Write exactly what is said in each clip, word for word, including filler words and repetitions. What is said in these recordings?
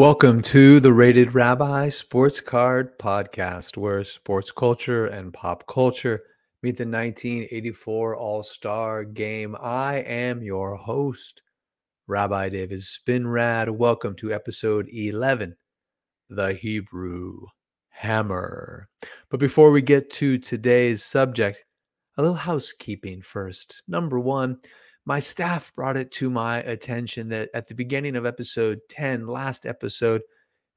Welcome to the Rated Rabbi Sports Card Podcast, where sports culture and pop culture meet the nineteen eighty-four All-Star Game. I am your host, Rabbi David Spinrad. Welcome to episode eleven, The Hebrew Hammer. But before we get to today's subject, a little housekeeping first. Number one, my staff brought it to my attention that at the beginning of episode ten, last episode,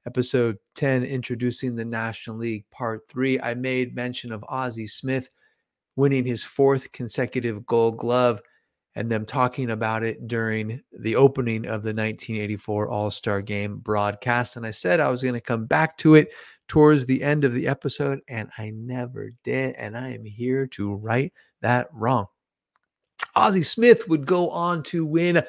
episode ten, Introducing the National League, part three, I made mention of Ozzie Smith winning his fourth consecutive Gold Glove and them talking about it during the opening of the nineteen eighty-four All-Star Game broadcast. And I said I was going to come back to it towards the end of the episode, and I never did. And I am here to right that wrong. Ozzie Smith would go on to win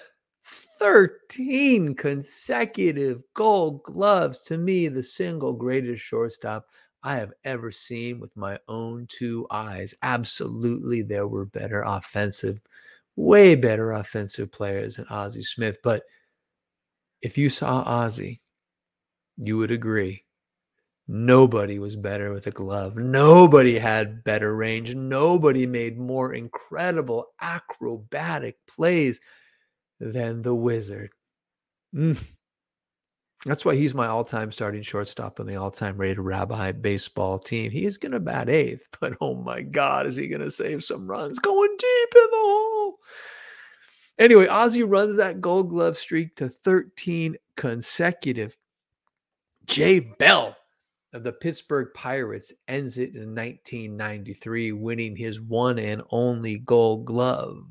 thirteen consecutive Gold Gloves. To me, the single greatest shortstop I have ever seen with my own two eyes. Absolutely, there were better offensive, way better offensive players than Ozzie Smith. But if you saw Ozzie, you would agree. Nobody was better with a glove. Nobody had better range. Nobody made more incredible acrobatic plays than the Wizard. Mm. That's why he's my all-time starting shortstop on the all-time Rated Rabbi baseball team. He is going to bat eighth, but oh my God, is he going to save some runs? Going deep in the hole. Anyway, Ozzie runs that Gold Glove streak to thirteen consecutive. Jay Bell of the Pittsburgh Pirates ends it in nineteen ninety-three, winning his one and only Gold Glove.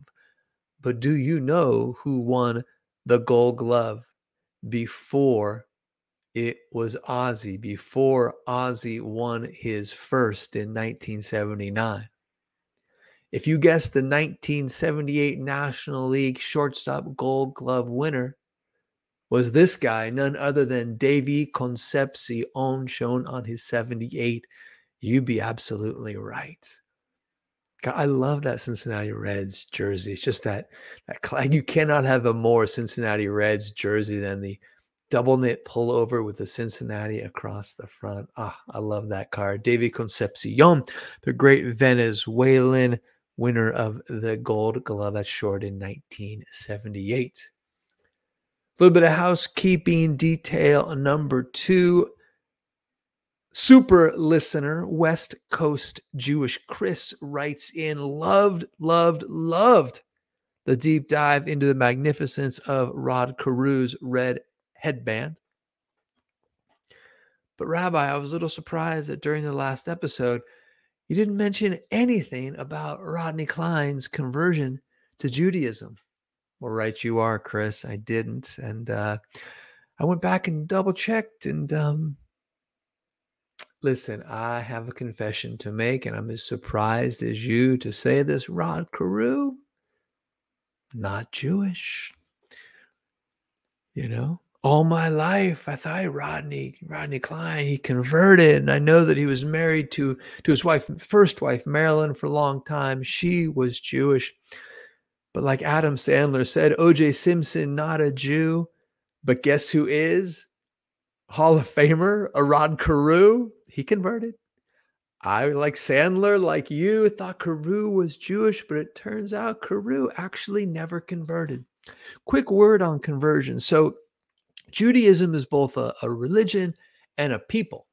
But do you know who won the Gold Glove before it was Ozzie, before Ozzie won his first in nineteen seventy-nine? If you guessed the nineteen seventy-eight National League shortstop Gold Glove winner, was this guy, none other than Davy Concepcion, shown on his seventy-eight. You'd be absolutely right. God, I love that Cincinnati Reds jersey. It's just that, that you cannot have a more Cincinnati Reds jersey than the double knit pullover with the Cincinnati across the front. Ah, I love that card. Davy Concepcion, the great Venezuelan winner of the Gold Glove, that's short in nineteen seventy-eight. A little bit of housekeeping detail number two. Super listener, West Coast Jewish Chris, writes in, loved, loved, loved the deep dive into the magnificence of Rod Carew's red headband. But Rabbi, I was a little surprised that during the last episode, you didn't mention anything about Rodney Klein's conversion to Judaism. Well, right you are, Chris. I didn't. And uh, I went back and double-checked. And um, listen, I have a confession to make, and I'm as surprised as you to say this. Rod Carew, not Jewish. You know, all my life, I thought Rodney, Rodney Klein, he converted. And I know that he was married to, to his wife, first wife, Marilyn, for a long time. She was Jewish. But like Adam Sandler said, O J Simpson, not a Jew. But guess who is? Hall of Famer, Rod Carew. He converted. I, like Sandler, like you, thought Carew was Jewish, but it turns out Carew actually never converted. Quick word on conversion. So Judaism is both a, a religion and a people.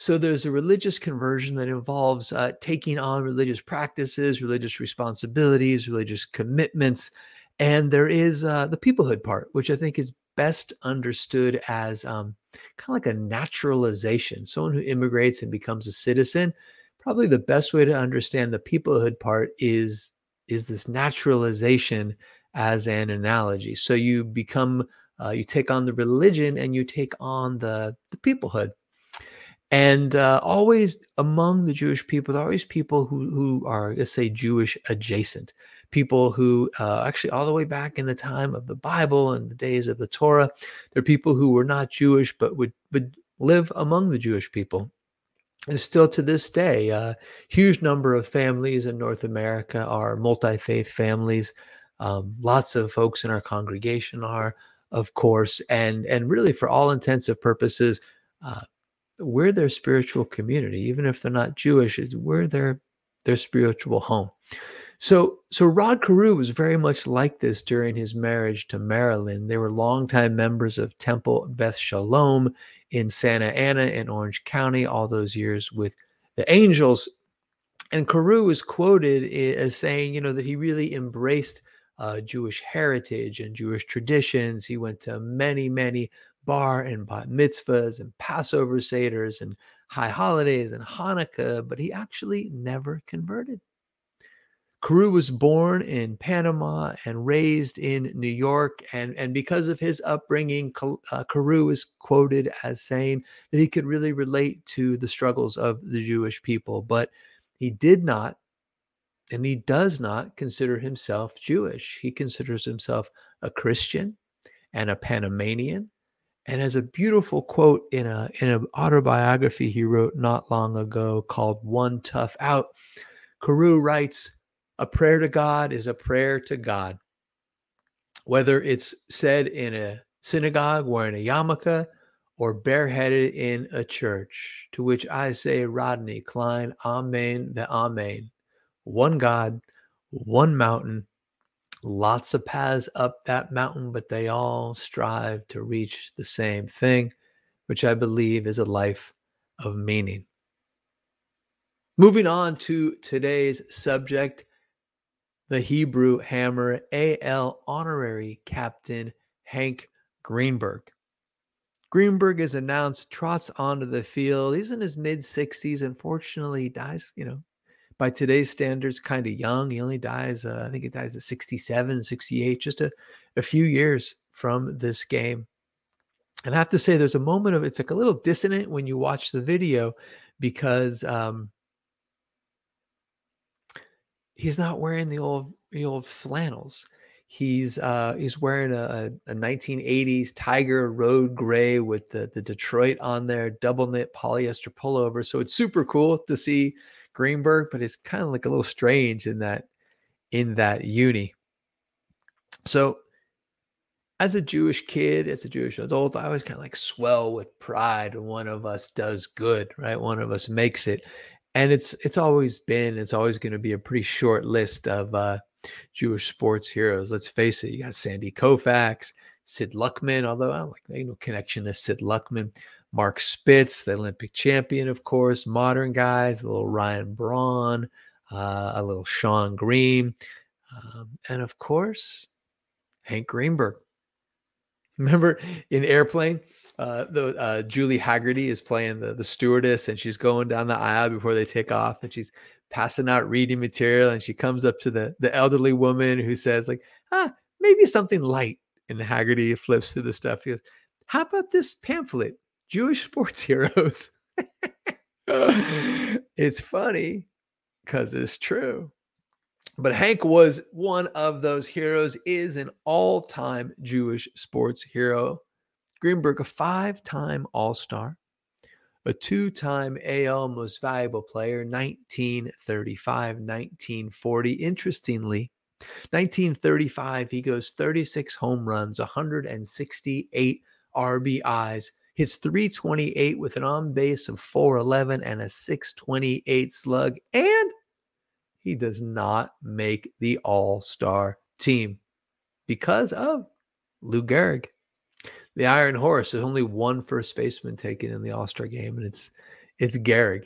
So there's a religious conversion that involves uh, taking on religious practices, religious responsibilities, religious commitments. And there is uh, the peoplehood part, which I think is best understood as um, kind of like a naturalization. Someone who immigrates and becomes a citizen, probably the best way to understand the peoplehood part is, is this naturalization as an analogy. So you become, uh, you take on the religion and you take on the, the peoplehood. And uh, always among the Jewish people, there are always people who, who are, let's say, Jewish adjacent. People who uh, actually all the way back in the time of the Bible and the days of the Torah, there are people who were not Jewish but would, would live among the Jewish people. And still to this day, a huge number of families in North America are multi-faith families. Um, lots of folks in our congregation are. of course, and and really for all intents and purposes, uh, we're their spiritual community. Even if they're not Jewish, we're their their spiritual home. So, so Rod Carew was very much like this during his marriage to Marilyn. They were longtime members of Temple Beth Shalom in Santa Ana in Orange County all those years with the Angels. And Carew was quoted as saying, you know, that he really embraced uh, Jewish heritage and Jewish traditions. He went to many, many bar and bat mitzvahs and Passover seders and high holidays and Hanukkah, but he actually never converted. Carew was born in Panama and raised in New York. And, and because of his upbringing, uh, Carew is quoted as saying that he could really relate to the struggles of the Jewish people. But he did not, and he does not, consider himself Jewish. He considers himself a Christian and a Panamanian. And has a beautiful quote in a in an autobiography he wrote not long ago called One Tough Out. Carew writes, "A prayer to God is a prayer to God. Whether it's said in a synagogue wearing a yarmulke or bareheaded in a church, to which I say, Rodney Klein, amen the amen. One God, one mountain, lots of paths up that mountain, but they all strive to reach the same thing, which I believe is a life of meaning." Moving on to today's subject, the Hebrew Hammer A L honorary captain Hank Greenberg. Greenberg is announced, trots onto the field. He's in his mid-sixties. Unfortunately, he dies, you know, by today's standards, kind of young. He only dies, uh, I think he dies at sixty-seven, sixty-eight, just a, a few years from this game. And I have to say, there's a moment of, it's like a little dissonant when you watch the video because, um, he's not wearing the old the old flannels. He's uh, he's wearing a, a nineteen eighties Tiger Road gray with the, the Detroit on there, double knit polyester pullover. So it's super cool to see Greenberg, but it's kind of like a little strange in that in that uni. So as a Jewish kid, as a Jewish adult, I always kind of like swell with pride when one of us does good, right? One of us makes it. And it's it's always been, it's always going to be a pretty short list of uh, Jewish sports heroes. Let's face it, you got Sandy Koufax, Sid Luckman, although I don't like, I have no connection to Sid Luckman, Mark Spitz, the Olympic champion, of course, modern guys, a little Ryan Braun, uh, a little Sean Green, um, and of course, Hank Greenberg. Remember in Airplane, uh, the, uh, Julie Haggerty is playing the, the stewardess and she's going down the aisle before they take off and she's passing out reading material. And she comes up to the, the elderly woman who says like, ah, maybe something light. And Haggerty flips through the stuff. He goes, how about this pamphlet, Jewish sports heroes? It's funny because it's true. But Hank was one of those heroes, is an all-time Jewish sports hero. Greenberg, a five-time All-Star, a two-time A L Most Valuable Player, nineteen thirty-five, nineteen forty. Interestingly, nineteen thirty-five, he goes thirty-six home runs, one hundred sixty-eight R B Is, hits three twenty-eight with an on-base of four eleven and a six twenty-eight slug, and he does not make the All-Star team because of Lou Gehrig. The Iron Horse, there's only one first baseman taken in the All-Star game, and it's it's Gehrig.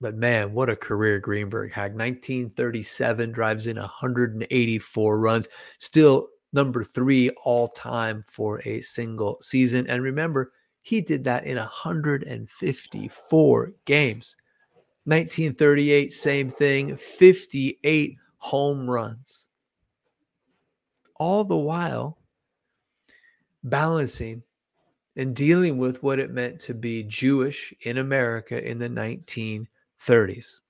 But man, what a career Greenberg had. nineteen thirty-seven, drives in one hundred eighty-four runs, still number three all-time for a single season. And remember, he did that in one hundred fifty-four games. nineteen thirty-eight, same thing, fifty-eight home runs. All the while balancing and dealing with what it meant to be Jewish in America in the nineteen thirties.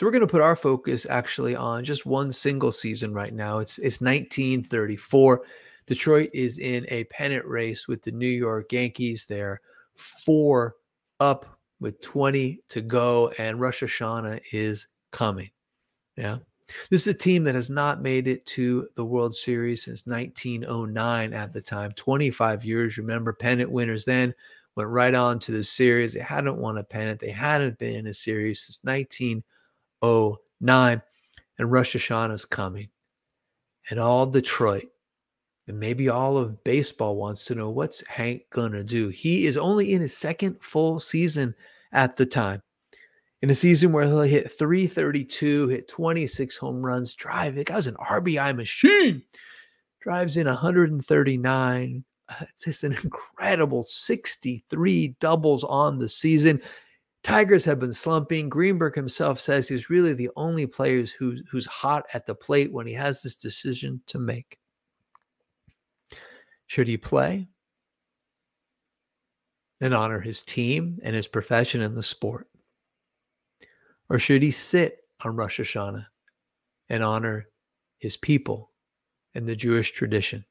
So we're going to put our focus actually on just one single season right now. It's it's nineteen thirty-four. Detroit is in a pennant race with the New York Yankees. They're four up with twenty to go, and Rosh Hashanah is coming. Yeah. This is a team that has not made it to the World Series since nineteen oh nine at the time. twenty-five years, remember, pennant winners then, went right on to the series. They hadn't won a pennant. They hadn't been in a series since nineteen oh nine. And Rosh Hashanah is coming. And all Detroit, and maybe all of baseball, wants to know, what's Hank going to do? He is only in his second full season at the time. In a season where he'll hit three thirty-two, hit twenty-six home runs, drive. The guy's an R B I machine. Drives in one hundred thirty-nine. It's just an incredible sixty-three doubles on the season. Tigers have been slumping. Greenberg himself says he's really the only player who, who's hot at the plate when he has this decision to make. Should he play and honor his team and his profession in the sport? Or should he sit on Rosh Hashanah and honor his people and the Jewish tradition?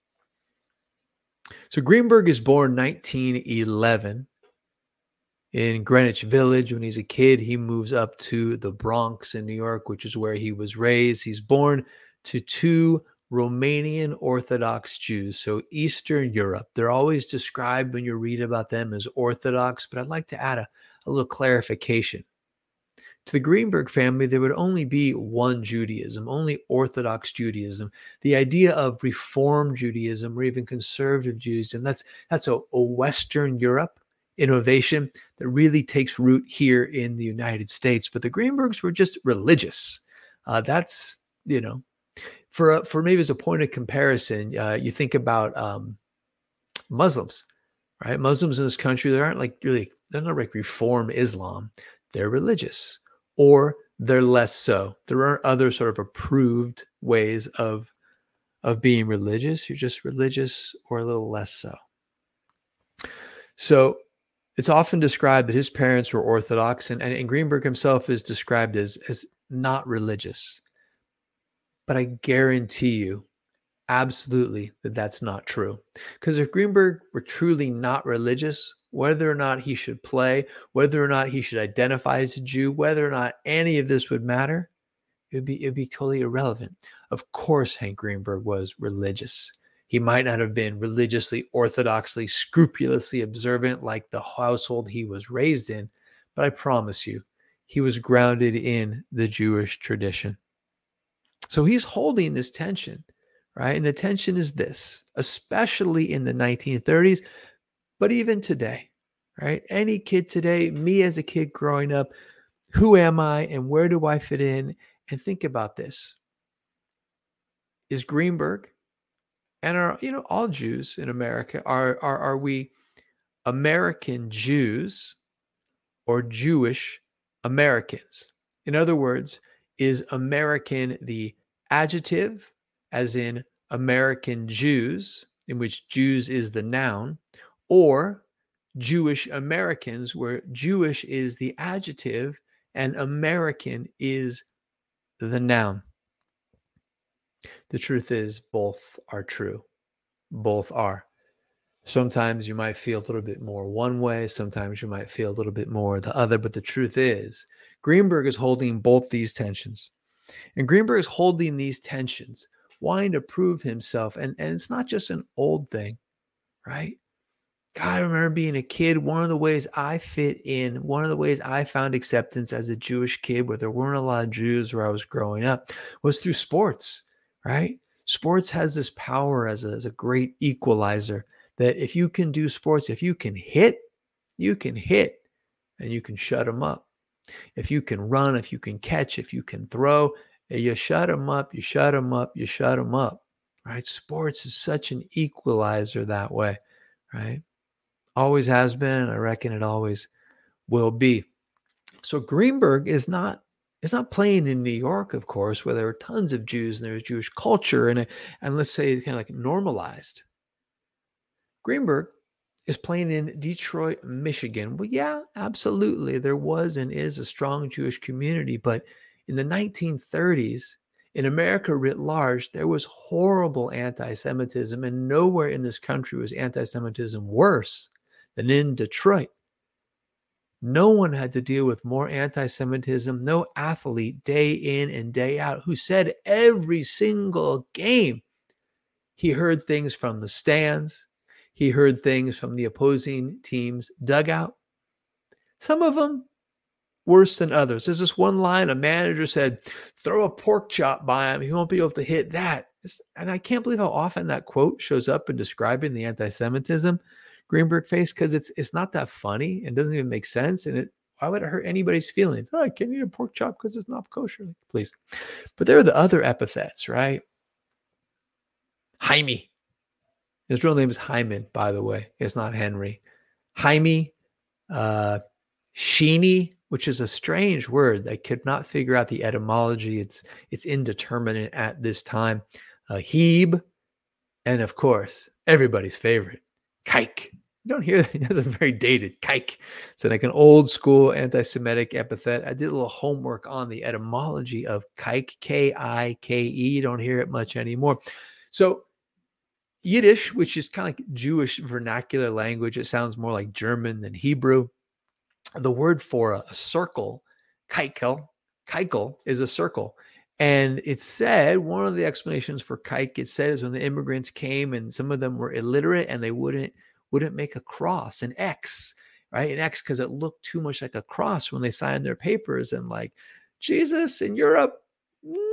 So Greenberg is born nineteen eleven in Greenwich Village. When he's a kid, he moves up to the Bronx in New York, which is where he was raised. He's born to two Romanian Orthodox Jews, so Eastern Europe. They're always described when you read about them as Orthodox, but I'd like to add a, a little clarification. To the Greenberg family, there would only be one Judaism, only Orthodox Judaism. The idea of Reform Judaism or even conservative Judaism, that's that's a, a Western Europe innovation that really takes root here in the United States. But the Greenbergs were just religious. Uh, that's, you know, for, a, for maybe as a point of comparison, uh, you think about um, Muslims, right? Muslims in this country, they aren't like really, they're not like Reform Islam. They're religious. Or they're less so. There aren't other sort of approved ways of, of being religious. You're just religious or a little less so. So it's often described that his parents were Orthodox, and, and, and Greenberg himself is described as, as not religious. But I guarantee you, absolutely, that that's not true. Because if Greenberg were truly not religious, whether or not he should play, whether or not he should identify as a Jew, whether or not any of this would matter, it would be, it'd be totally irrelevant. Of course, Hank Greenberg was religious. He might not have been religiously, orthodoxly, scrupulously observant like the household he was raised in, but I promise you, he was grounded in the Jewish tradition. So he's holding this tension, right? And the tension is this, especially in the nineteen thirties, but even today, right? Any kid today, me as a kid growing up, who am I and where do I fit in? And think about this. Is Greenberg and our, you know, all Jews in America, are, are, are we American Jews or Jewish Americans? In other words, is American the adjective, as in American Jews, in which Jews is the noun, or Jewish Americans, where Jewish is the adjective and American is the noun? The truth is, both are true. Both are. Sometimes you might feel a little bit more one way. Sometimes you might feel a little bit more the other. But the truth is, Greenberg is holding both these tensions. And Greenberg is holding these tensions, wanting to prove himself. And, and it's not just an old thing, right? God, I remember being a kid, one of the ways I fit in, one of the ways I found acceptance as a Jewish kid where there weren't a lot of Jews where I was growing up was through sports, right? Sports has this power as a, as a great equalizer that if you can do sports, if you can hit, you can hit and you can shut them up. If you can run, if you can catch, if you can throw, you shut them up, you shut them up, you shut them up, right? Sports is such an equalizer that way, right? Always has been, and I reckon it always will be. So Greenberg is not is not playing in New York, of course, where there were tons of Jews and there was Jewish culture and and let's say kind of like normalized. Greenberg is playing in Detroit, Michigan. Well, yeah, absolutely, there was and is a strong Jewish community, but in the nineteen thirties, in America writ large, there was horrible anti-Semitism, and nowhere in this country was anti-Semitism worse than in Detroit. No one had to deal with more anti-Semitism, no athlete day in and day out who said every single game he heard things from the stands. He heard things from the opposing team's dugout. Some of them worse than others. There's this one line a manager said, throw a pork chop by him. He won't be able to hit that. And I can't believe how often that quote shows up in describing the anti-Semitism Greenberg face, because it's it's not that funny and doesn't even make sense. And it, why would it hurt anybody's feelings? Oh, I can't eat a pork chop because it's not kosher, please. But there are the other epithets, right? Jaime. His real name is Hyman, by the way. It's not Henry. Jaime, uh, Sheeny, which is a strange word. I could not figure out the etymology. It's it's indeterminate at this time. Uh, Hebe, and of course, everybody's favorite, Kike. You don't hear that. That's a very dated Kike. It's like an old school anti-Semitic epithet. I did a little homework on the etymology of Kike, K I K E. You don't hear it much anymore. So Yiddish, which is kind of like Jewish vernacular language, it sounds more like German than Hebrew. The word for a, a circle, kaikel, kaikel is a circle. And it said, one of the explanations for kike, it said, is when the immigrants came and some of them were illiterate and they wouldn't wouldn't make a cross, an X, right? An X, because it looked too much like a cross when they signed their papers, and like, Jesus in Europe,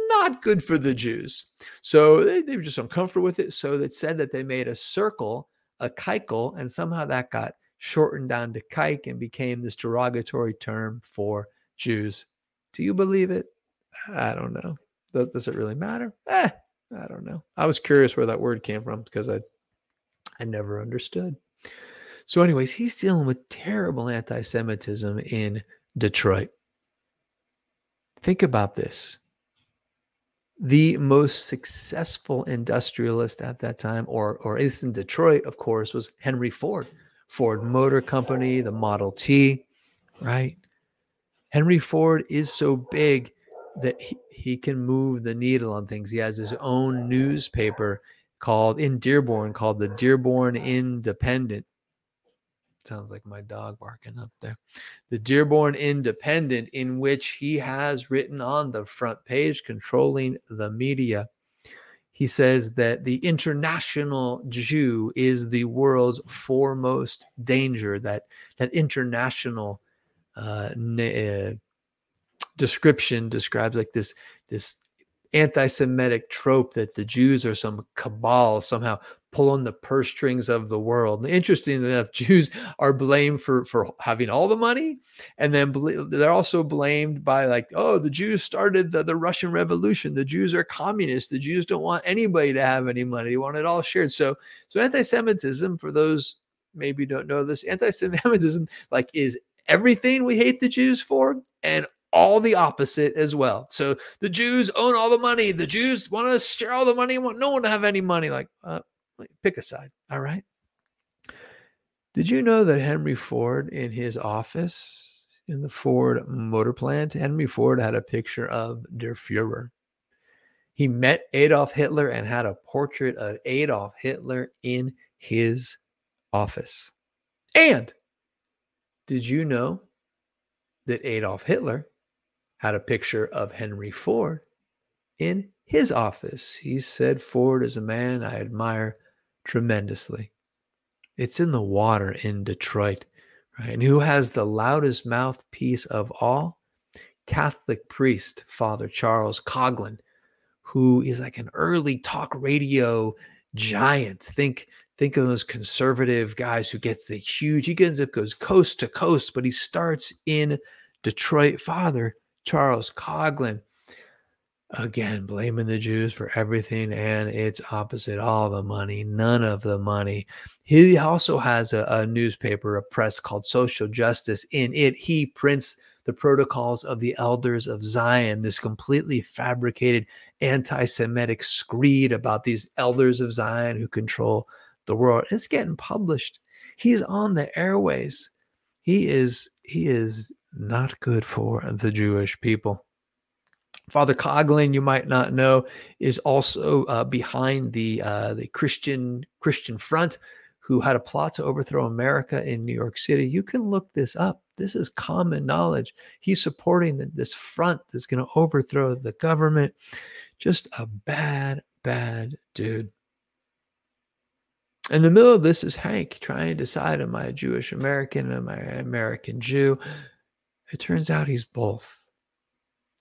not good for the Jews. So they, they were just uncomfortable with it. So it said that they made a circle, a kaikel, and somehow that got shortened down to kike and became this derogatory term for Jews. Do you believe it? I don't know. Does it really matter? Eh, I don't know. I was curious where that word came from because I, I never understood. So anyways, he's dealing with terrible anti-Semitism in Detroit. Think about this. The most successful industrialist at that time, or, or is in Detroit, of course, was Henry Ford. Ford Motor Company, the Model T, right? Henry Ford is so big that he, he can move the needle on things. He has his own newspaper called in Dearborn called the Dearborn Independent. Sounds like my dog barking up there. The Dearborn Independent, in which he has written on the front page, controlling the media. He says that the international Jew is the world's foremost danger. That that international uh, na- uh, description describes like this, this anti-Semitic trope that the Jews are some cabal, somehow pull on the purse strings of the world. And interestingly enough, Jews are blamed for, for having all the money. And then bl- they're also blamed by like, oh, the Jews started the, the Russian Revolution. The Jews are communists. The Jews don't want anybody to have any money. They want it all shared. So, so anti-Semitism, for those maybe don't know this, anti-Semitism like is everything we hate the Jews for and all the opposite as well. So the Jews own all the money. The Jews want to share all the money. Want no one to have any money. Like, uh, pick a side. All right. Did you know that Henry Ford in his office in the Ford Motor Plant, Henry Ford had a picture of Der Fuhrer. He met Adolf Hitler and had a portrait of Adolf Hitler in his office. And did you know that Adolf Hitler had a picture of Henry Ford in his office? He said, Ford is a man I admire tremendously. It's in the water in Detroit, right? And who has the loudest mouthpiece of all? Catholic priest, Father Charles Coughlin, who is like an early talk radio giant. Think, think of those conservative guys who gets the huge, he ends up goes coast to coast, but he starts in Detroit. Father Charles Coughlin, again, blaming the Jews for everything and its opposite, all the money, none of the money. He also has a, a newspaper, a press called Social Justice. In it, he prints the Protocols of the Elders of Zion, this completely fabricated anti-Semitic screed about these elders of Zion who control the world. It's getting published. He's on the airways. He is, he is not good for the Jewish people. Father Coughlin, you might not know, is also uh, behind the uh, the Christian Christian Front, who had a plot to overthrow America in New York City. You can look this up. This is common knowledge. He's supporting the, this front that's going to overthrow the government. Just a bad, bad dude. In the middle of this is Hank trying to decide, am I a Jewish American? Am I an American Jew? It turns out he's both.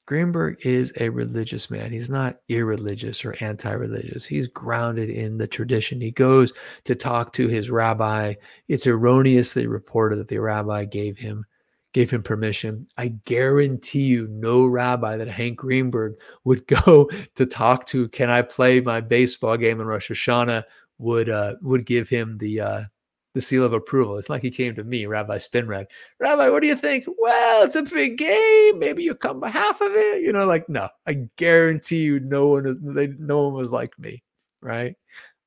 Greenberg is a religious man. He's not irreligious or anti-religious. He's grounded in the tradition. He goes to talk to his rabbi. It's erroneously reported that the rabbi gave him, gave him permission. I guarantee you no rabbi that Hank Greenberg would go to talk to, can I play my baseball game in Rosh Hashanah, would uh, would give him the uh, the seal of approval. It's like he came to me, Rabbi Spinrad. Rabbi, what do you think? Well, it's a big game. Maybe you come by half of it. You know, like, no, I guarantee you no one is, they, no one was like me, right?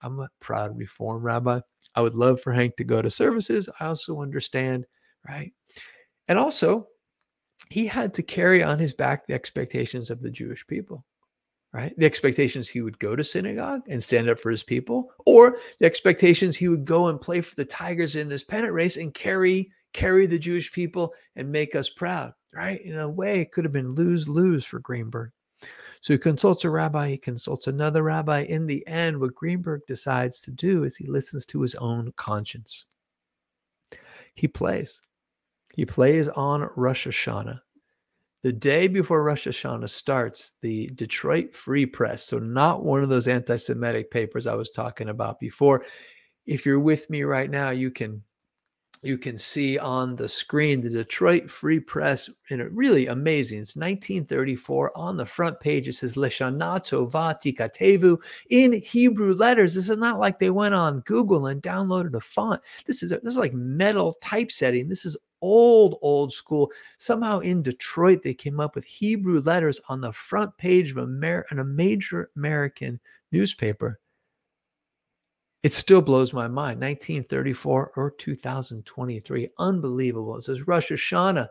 I'm a proud Reform rabbi. I would love for Hank to go to services. I also understand, right? And also, he had to carry on his back the expectations of the Jewish people. Right? The expectations he would go to synagogue and stand up for his people, or the expectations he would go and play for the Tigers in this pennant race and carry, carry the Jewish people and make us proud, right? In a way, it could have been lose-lose for Greenberg. So he consults a rabbi, he consults another rabbi. In the end, what Greenberg decides to do is he listens to his own conscience. He plays. He plays on Rosh Hashanah. The day before Rosh Hashanah starts, the Detroit Free Press, so not one of those anti-Semitic papers I was talking about before. If you're with me right now, you can you can see on the screen the Detroit Free Press, and it really amazing. It's nineteen thirty-four. On the front page, it says L'Shanah Tovah Tikatevu in Hebrew letters. This is not like they went on Google and downloaded a font. This is this is like metal typesetting. This is old, old school. Somehow in Detroit, they came up with Hebrew letters on the front page of Amer- a major American newspaper. It still blows my mind. nineteen thirty-four or two thousand twenty-three. Unbelievable. It says, Rosh Hashanah,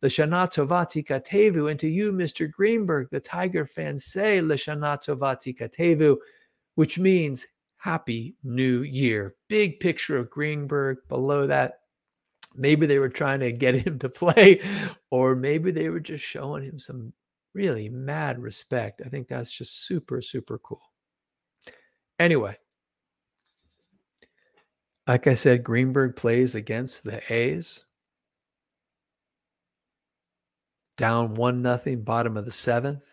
L'Shanah Tovah Tikatevu. And to you, Mister Greenberg, the Tiger fans say, L'Shanah Tovah Tikatevu, which means Happy New Year. Big picture of Greenberg. Below that, maybe they were trying to get him to play, or maybe they were just showing him some really mad respect. I think that's just super, super cool. Anyway, like I said, Greenberg plays against the A's. Down one nothing, bottom of the seventh,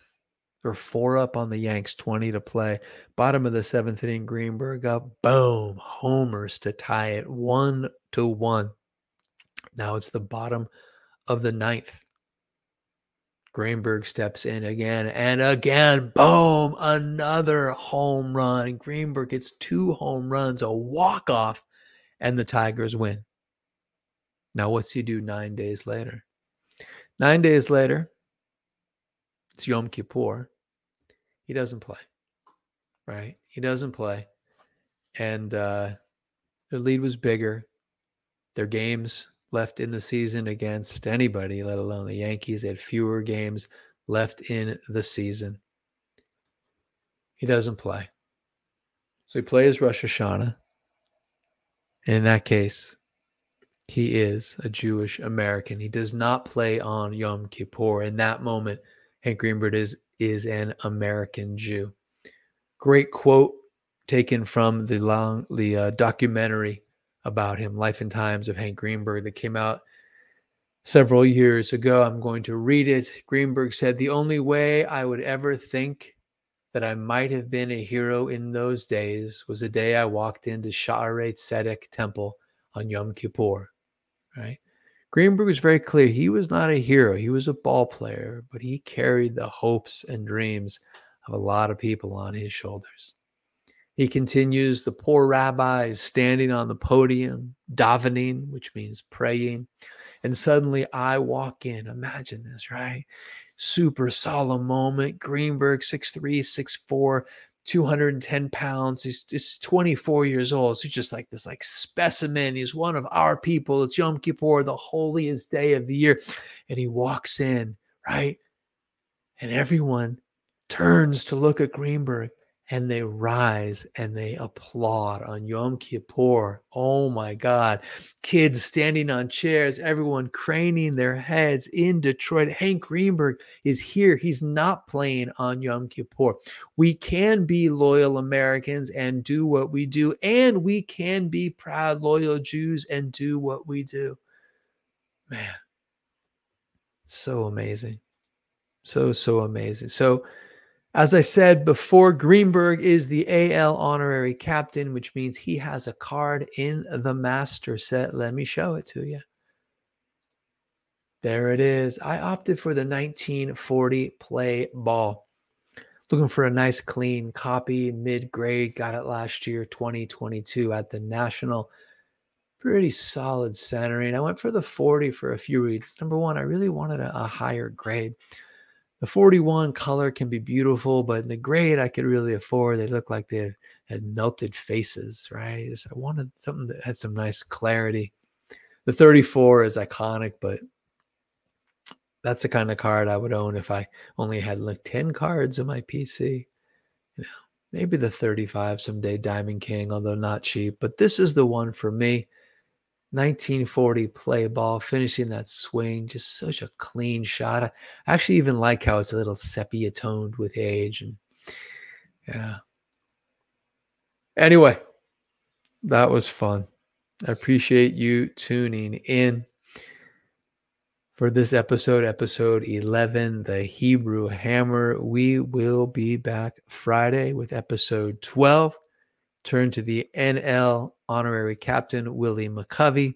or four up on the Yanks, twenty to play. Bottom of the seventh inning, Greenberg up, boom, homers to tie it one to one. Now it's the bottom of the ninth. Greenberg steps in again and again. Boom! Another home run. Greenberg gets two home runs, a walk-off, and the Tigers win. Now what's he do nine days later? Nine days later, it's Yom Kippur. He doesn't play, right? He doesn't play. And uh, their lead was bigger. Their games left in the season against anybody, let alone the Yankees. They had fewer games left in the season. He doesn't play. So he plays Rosh Hashanah. And in that case, he is a Jewish American. He does not play on Yom Kippur. In that moment, Hank Greenberg is, is an American Jew. Great quote taken from the long the uh, documentary about him, Life and Times of Hank Greenberg, that came out several years ago. I'm going to read it. Greenberg said, "The only way I would ever think that I might have been a hero in those days was the day I walked into Shaarei Tzedek Temple on Yom Kippur." Right? Greenberg was very clear. He was not a hero. He was a ball player, but he carried the hopes and dreams of a lot of people on his shoulders. He continues, the poor rabbi is standing on the podium, davening, which means praying. And suddenly I walk in. Imagine this, right? Super solemn moment. Greenberg, six three, six four, two hundred ten pounds. He's just twenty-four years old. So he's just like this like specimen. He's one of our people. It's Yom Kippur, the holiest day of the year. And he walks in, right? And everyone turns to look at Greenberg. and they rise and they applaud on Yom Kippur. Oh my God. Kids standing on chairs, everyone craning their heads in Detroit. Hank Greenberg is here. He's not playing on Yom Kippur. We can be loyal Americans and do what we do, and we can be proud, loyal Jews and do what we do. Man, so amazing. So, so amazing. So, as I said before, Greenberg is the A L honorary captain, which means he has a card in the master set. Let me show it to you. There it is. I opted for the nineteen forty play ball. Looking for a nice clean copy, mid-grade. Got it last year, twenty twenty-two at the National. Pretty solid centering. I went for the forty for a few reasons. Number one, I really wanted a, a higher grade. The forty-one color can be beautiful, but in the grade I could really afford. They looked like they had melted faces, right? So I wanted something that had some nice clarity. The thirty-four is iconic, but that's the kind of card I would own if I only had like ten cards on my P C. You know, maybe the thirty-five someday, Diamond King, although not cheap. But this is the one for me. nineteen forty play ball, finishing that swing, just such a clean shot. I actually even like how it's a little sepia toned with age. And yeah. Anyway, that was fun. I appreciate you tuning in for this episode, episode eleven, the Hebrew Hammer. We will be back Friday with episode twelve. Turn to the N L honorary captain, Willie McCovey.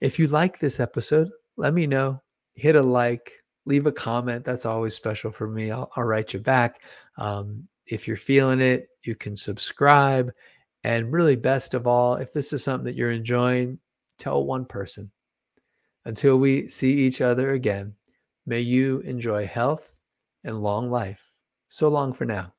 If you like this episode, let me know. Hit a like, leave a comment. That's always special for me. I'll, I'll write you back. Um, if you're feeling it, you can subscribe. And really, best of all, if this is something that you're enjoying, tell one person. Until we see each other again, may you enjoy health and long life. So long for now.